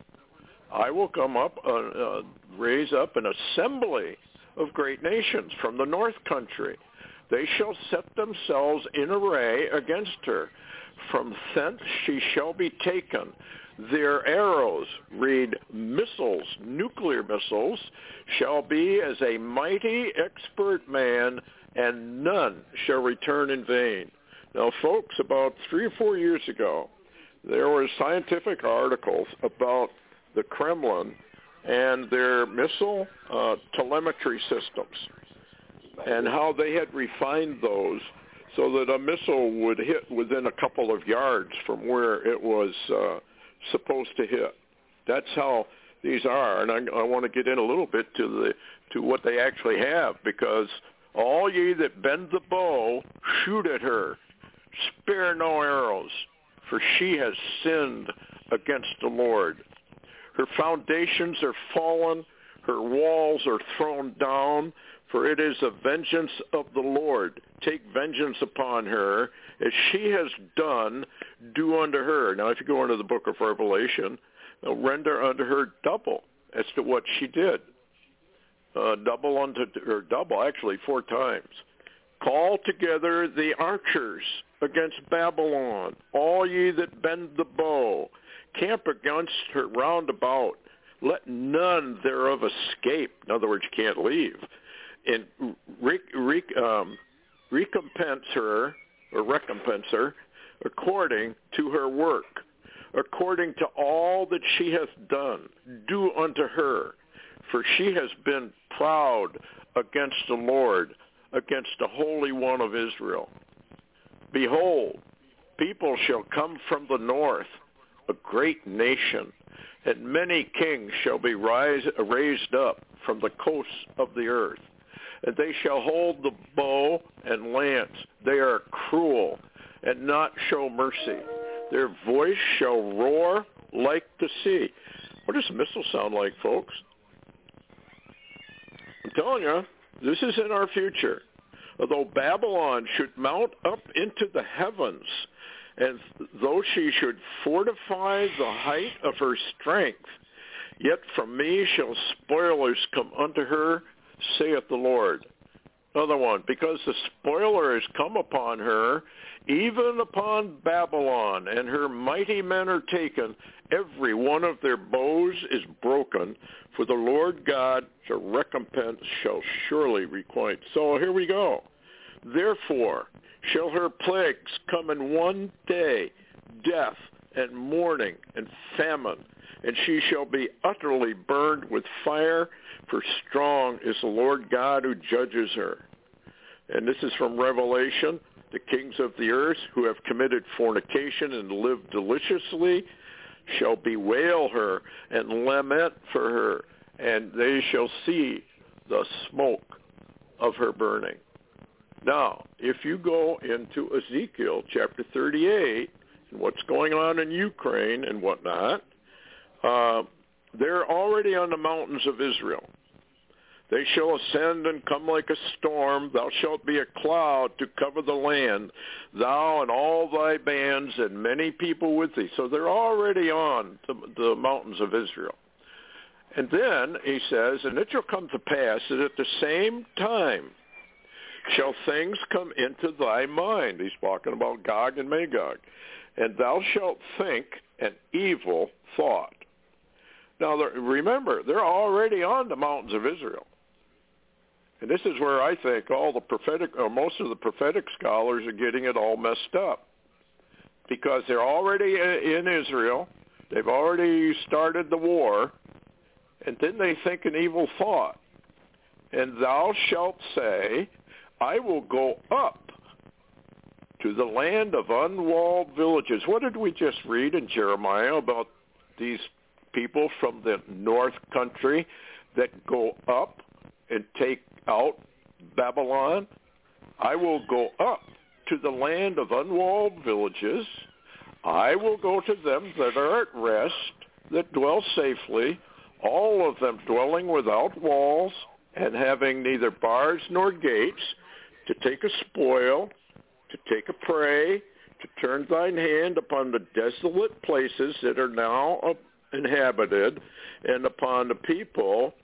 I will come up, uh, uh, raise up an assembly of great nations from the North Country. They shall set themselves in array against her. From thence she shall be taken. Their arrows, read missiles, nuclear missiles, shall be as a mighty expert man, and none shall return in vain. Now, folks, about three or four years ago, there were scientific articles about the Kremlin and their missile uh, telemetry systems and how they had refined those so that a missile would hit within a couple of yards from where it was uh, supposed to hit. That's how these are, and I, I want to get in a little bit to the to what they actually have, because all ye that bend the bow, shoot at her, spare no arrows, for she has sinned against the Lord. Her foundations are fallen, her walls are thrown down, for it is the vengeance of the Lord. Take vengeance upon her, as she has done, do unto her. Now, if you go into the book of Revelation, render unto her double as to what she did. Uh, double unto her, double, actually four times. Call together the archers against Babylon, all ye that bend the bow. Camp against her round about. Let none thereof escape. In other words, you can't leave. And re, re, um, recompense her, or recompense her, according to her work, according to all that she hath done. Do unto her, for she has been proud against the Lord, against the Holy One of Israel. Behold, people shall come from the north, a great nation, and many kings shall be rise, raised up from the coasts of the earth. And they shall hold the bow and lance. They are cruel and not show mercy. Their voice shall roar like the sea. What does a missile sound like, folks? I'm telling you, this is in our future. Although Babylon should mount up into the heavens, and though she should fortify the height of her strength, yet from me shall spoilers come unto her, saith the Lord. Another one, because the spoiler is come upon her, even upon Babylon, and her mighty men are taken. Every one of their bows is broken, for the Lord God, the recompense, shall surely requite. So here we go. Therefore shall her plagues come in one day, death and mourning and famine, and she shall be utterly burned with fire, for strong is the Lord God who judges her. And this is from Revelation. The kings of the earth who have committed fornication and lived deliciously shall bewail her and lament for her, and they shall see the smoke of her burning. Now, if you go into Ezekiel chapter thirty-eight, and what's going on in Ukraine and whatnot, uh, they're already on the mountains of Israel. They shall ascend and come like a storm. Thou shalt be a cloud to cover the land, thou and all thy bands and many people with thee. So they're already on the, the mountains of Israel. And then he says, and it shall come to pass that at the same time shall things come into thy mind. He's talking about Gog and Magog. And thou shalt think an evil thought. Now, remember, they're already on the mountains of Israel. And this is where I think all the prophetic, or most of the prophetic scholars are getting it all messed up. Because they're already in Israel. They've already started the war. And then they think an evil thought. And thou shalt say, I will go up to the land of unwalled villages. What did we just read in Jeremiah about these people from the north country that go up and take out Babylon? I will go up to the land of unwalled villages. I will go to them that are at rest, that dwell safely, all of them dwelling without walls and having neither bars nor gates, to take a spoil, to take a prey, to turn thine hand upon the desolate places that are now inhabited, and upon the people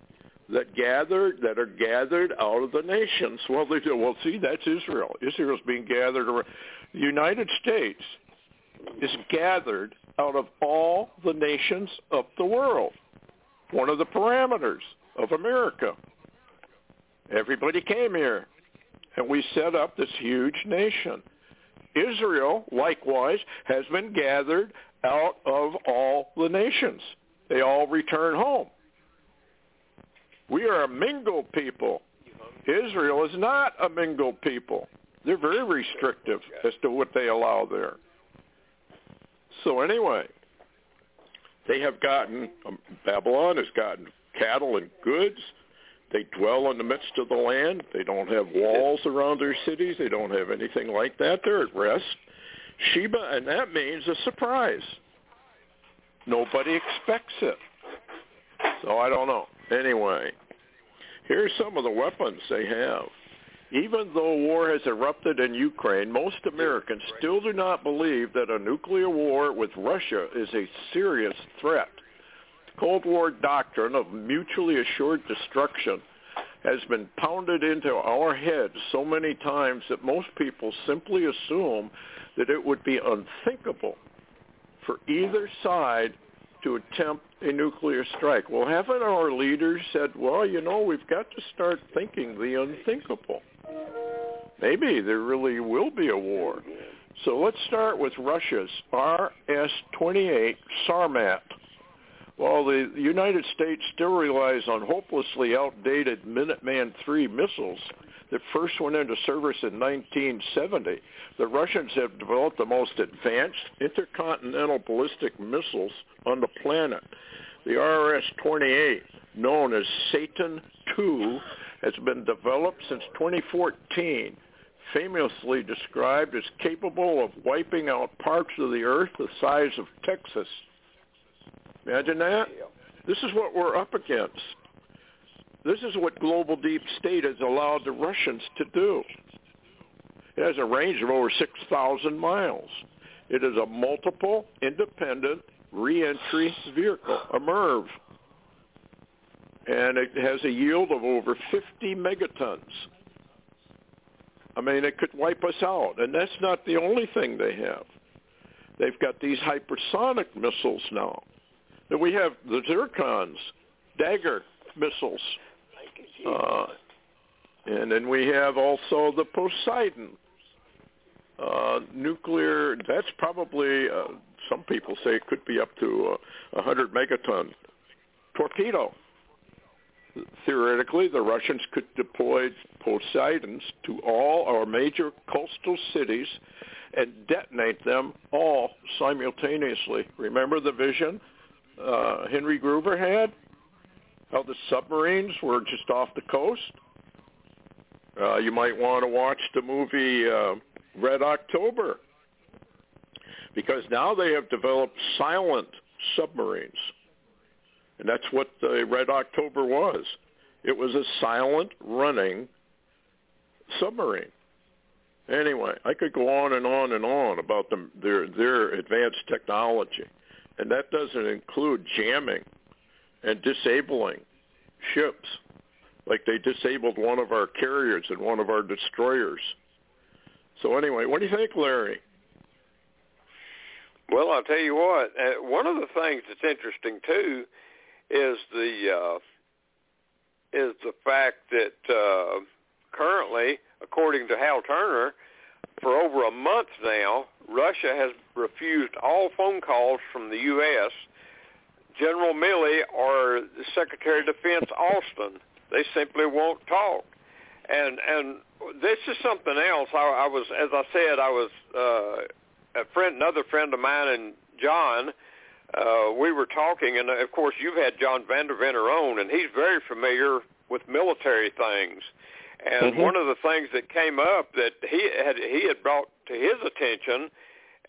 that gathered that are gathered out of the nations. Well, they say, well, see, that's Israel. Israel's being gathered around. The United States is gathered out of all the nations of the world, one of the parameters of America. Everybody came here, and we set up this huge nation. Israel, likewise, has been gathered out of all the nations. They all return home. We are a mingled people. Israel is not a mingled people. They're very restrictive as to what they allow there. So anyway, they have gotten, um, Babylon has gotten cattle and goods. They dwell in the midst of the land. They don't have walls around their cities. They don't have anything like that. They're at rest. Sheba, and that means a surprise. Nobody expects it. So I don't know. Anyway, here's some of the weapons they have. Even though war has erupted in Ukraine, most Americans still do not believe that a nuclear war with Russia is a serious threat. The Cold War doctrine of mutually assured destruction has been pounded into our heads so many times that most people simply assume that it would be unthinkable for either side to attempt a nuclear strike. Well, haven't our leaders said, well, you know, we've got to start thinking the unthinkable. Maybe there really will be a war. So let's start with Russia's R S twenty-eight Sarmat. While the United States still relies on hopelessly outdated Minuteman three missiles that first went into service in nineteen seventy, the Russians have developed the most advanced intercontinental ballistic missiles on the planet. The R S twenty-eight, known as Satan two, has been developed since twenty fourteen, famously described as capable of wiping out parts of the earth the size of Texas. Imagine that. This is what we're up against. This is what global deep state has allowed the Russians to do. It has a range of over six thousand miles. It is a multiple independent reentry vehicle, a M I R V. And it has a yield of over fifty megatons. I mean, it could wipe us out. And that's not the only thing they have. They've got these hypersonic missiles now. Then we have the Zircons, Dagger missiles. Uh, and then we have also the Poseidon uh, nuclear. That's probably, uh, some people say it could be up to uh, one hundred megaton torpedo. Theoretically, the Russians could deploy Poseidons to all our major coastal cities and detonate them all simultaneously. Remember the vision Uh, Henry Gruber had, how the submarines were just off the coast. Uh, you might want to watch the movie uh, Red October, because now they have developed silent submarines, and that's what the Red October was. It was a silent running submarine. Anyway, I could go on and on and on about them, their their advanced technology. And that doesn't include jamming and disabling ships, like they disabled one of our carriers and one of our destroyers. So anyway, what do you think, Larry? Well, I'll tell you what. Uh, one of the things that's interesting, too, is the, uh, is the fact that uh, currently, according to Hal Turner, for over a month now, Russia has refused all phone calls from the U S, General Milley or Secretary of Defense Austin. They simply won't talk. And and this is something else. I, I was, as I said, I was uh, a friend, another friend of mine, and John. Uh, we were talking, and of course you've had John Van Deventer on, and he's very familiar with military things. And mm-hmm. one of the things that came up that he had he had brought to his attention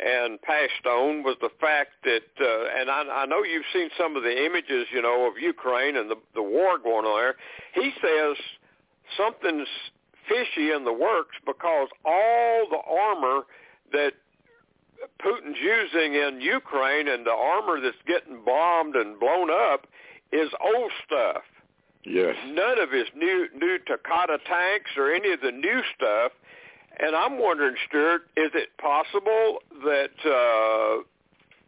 and passed on was the fact that, uh, and I, I know you've seen some of the images, you know, of Ukraine and the, the war going on there. He says something's fishy in the works because all the armor that Putin's using in Ukraine and the armor that's getting bombed and blown up is old stuff. Yes. None of his new new Takata tanks or any of the new stuff, And I'm wondering, Stuart, is it possible that, uh,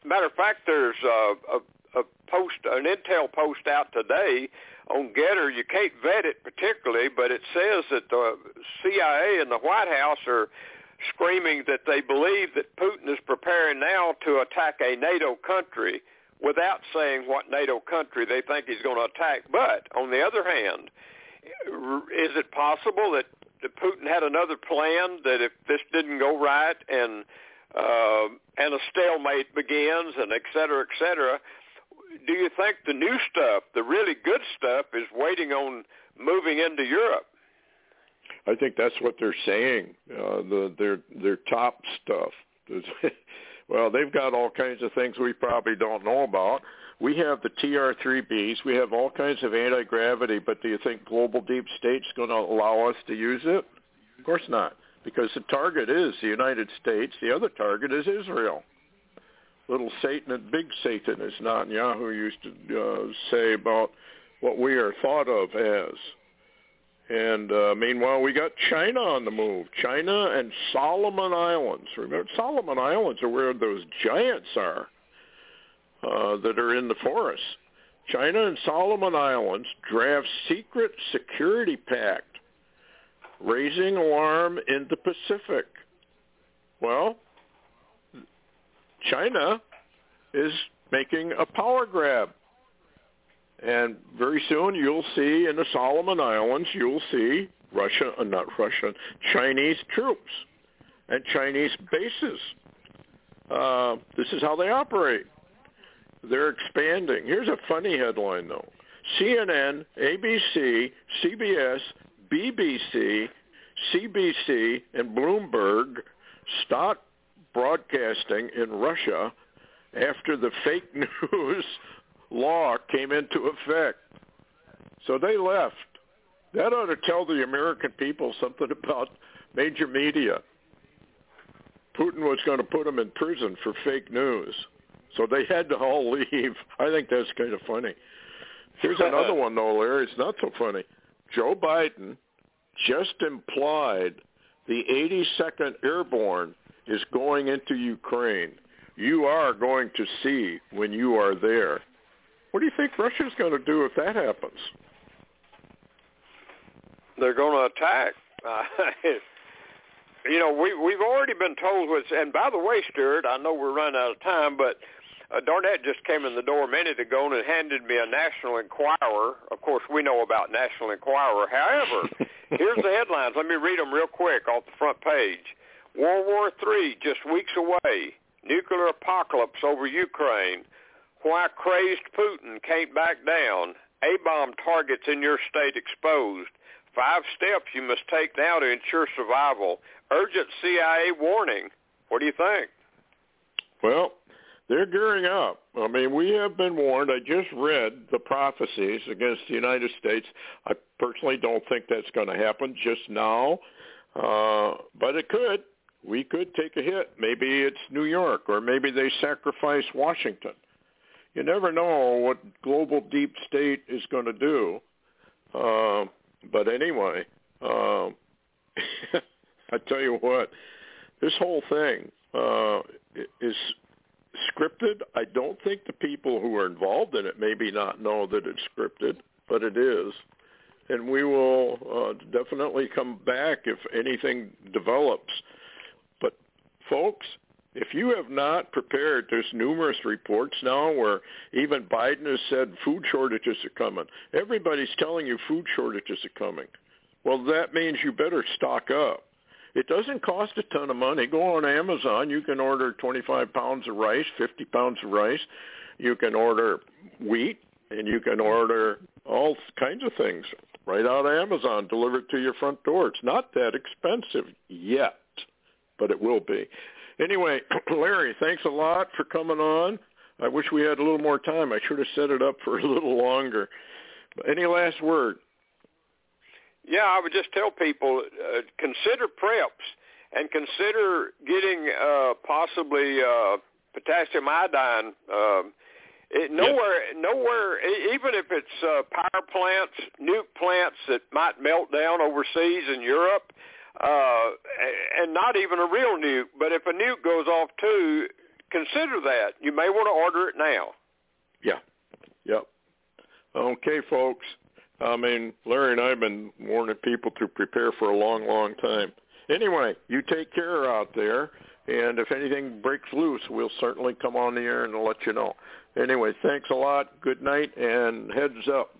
matter of fact, there's a, a, a post, an intel post out today on Getter. You can't vet it particularly, but it says that the C I A and the White House are screaming that they believe that Putin is preparing now to attack a NATO country without saying what NATO country they think he's going to attack. But on the other hand, is it possible that Putin had another plan, that if this didn't go right and uh, and a stalemate begins, and et cetera, et cetera? Do you think the new stuff, the really good stuff, is waiting on moving into Europe? I think that's what they're saying. Uh, the, their their top stuff. Well, they've got all kinds of things we probably don't know about. We have the T R three Bs. We have all kinds of anti-gravity, but do you think global deep state's going to allow us to use it? Of course not, because the target is the United States. The other target is Israel. Little Satan and big Satan, as Netanyahu used to uh, say about what we are thought of as. And uh, meanwhile, we got China on the move. China and Solomon Islands. Remember, Solomon Islands are where those giants are. Uh, that are in the forest. China and Solomon Islands draft secret security pact, raising alarm in the Pacific. Well, China is making a power grab. And very soon you'll see in the Solomon Islands, you'll see Russian, uh, not Russian, Chinese troops and Chinese bases. Uh, this is how they operate. They're expanding. Here's a funny headline, though. C N N, A B C, C B S, B B C, C B C, and Bloomberg stopped broadcasting in Russia after the fake news law came into effect. So they left. That ought to tell the American people something about major media. Putin was going to put them in prison for fake news. So they had to all leave. I think that's kind of funny. Here's another one, though, Larry. It's not so funny. Joe Biden just implied the eighty-second Airborne is going into Ukraine. You are going to see when you are there. What do you think Russia's going to do if that happens? They're going to attack. you know, we, we've already been told what's, and by the way, Stuart, I know we're running out of time, but Uh, Darnett just came in the door a minute ago and handed me a National Enquirer. Of course, we know about National Enquirer. However, here's the headlines. Let me read them real quick off the front page. World War Three just weeks away. Nuclear apocalypse over Ukraine. Why crazed Putin can't back down. A-bomb targets in your state exposed. Five steps you must take now to ensure survival. Urgent C I A warning. What do you think? Well, they're gearing up. I mean, we have been warned. I just read the prophecies against the United States. I personally don't think that's going to happen just now, uh, but it could. We could take a hit. Maybe it's New York, or maybe they sacrifice Washington. You never know what global deep state is going to do. Uh, but anyway, uh, I tell you what, this whole thing uh, is – scripted. I don't think the people who are involved in it maybe not know that it's scripted, but it is. And we will uh, definitely come back if anything develops. But folks, if you have not prepared, there's numerous reports now where even Biden has said food shortages are coming. Everybody's telling you food shortages are coming. Well, that means you better stock up. It doesn't cost a ton of money. Go on Amazon. You can order twenty-five pounds of rice, fifty pounds of rice. You can order wheat, and you can order all kinds of things right out of Amazon, delivered to your front door. It's not that expensive yet, but it will be. Anyway, Larry, thanks a lot for coming on. I wish we had a little more time. I should have set it up for a little longer. Any last word? Yeah, I would just tell people, uh, consider preps and consider getting uh, possibly uh, potassium iodine. Uh, it, nowhere, yep. nowhere, even if it's uh, power plants, nuke plants that might melt down overseas in Europe, uh, and not even a real nuke. But if a nuke goes off too, consider that. You may want to order it now. Yeah. Yep. Okay, folks. I mean, Larry and I have been warning people to prepare for a long, long time. Anyway, you take care out there, and if anything breaks loose, we'll certainly come on the air and let you know. Anyway, thanks a lot. Good night, and heads up.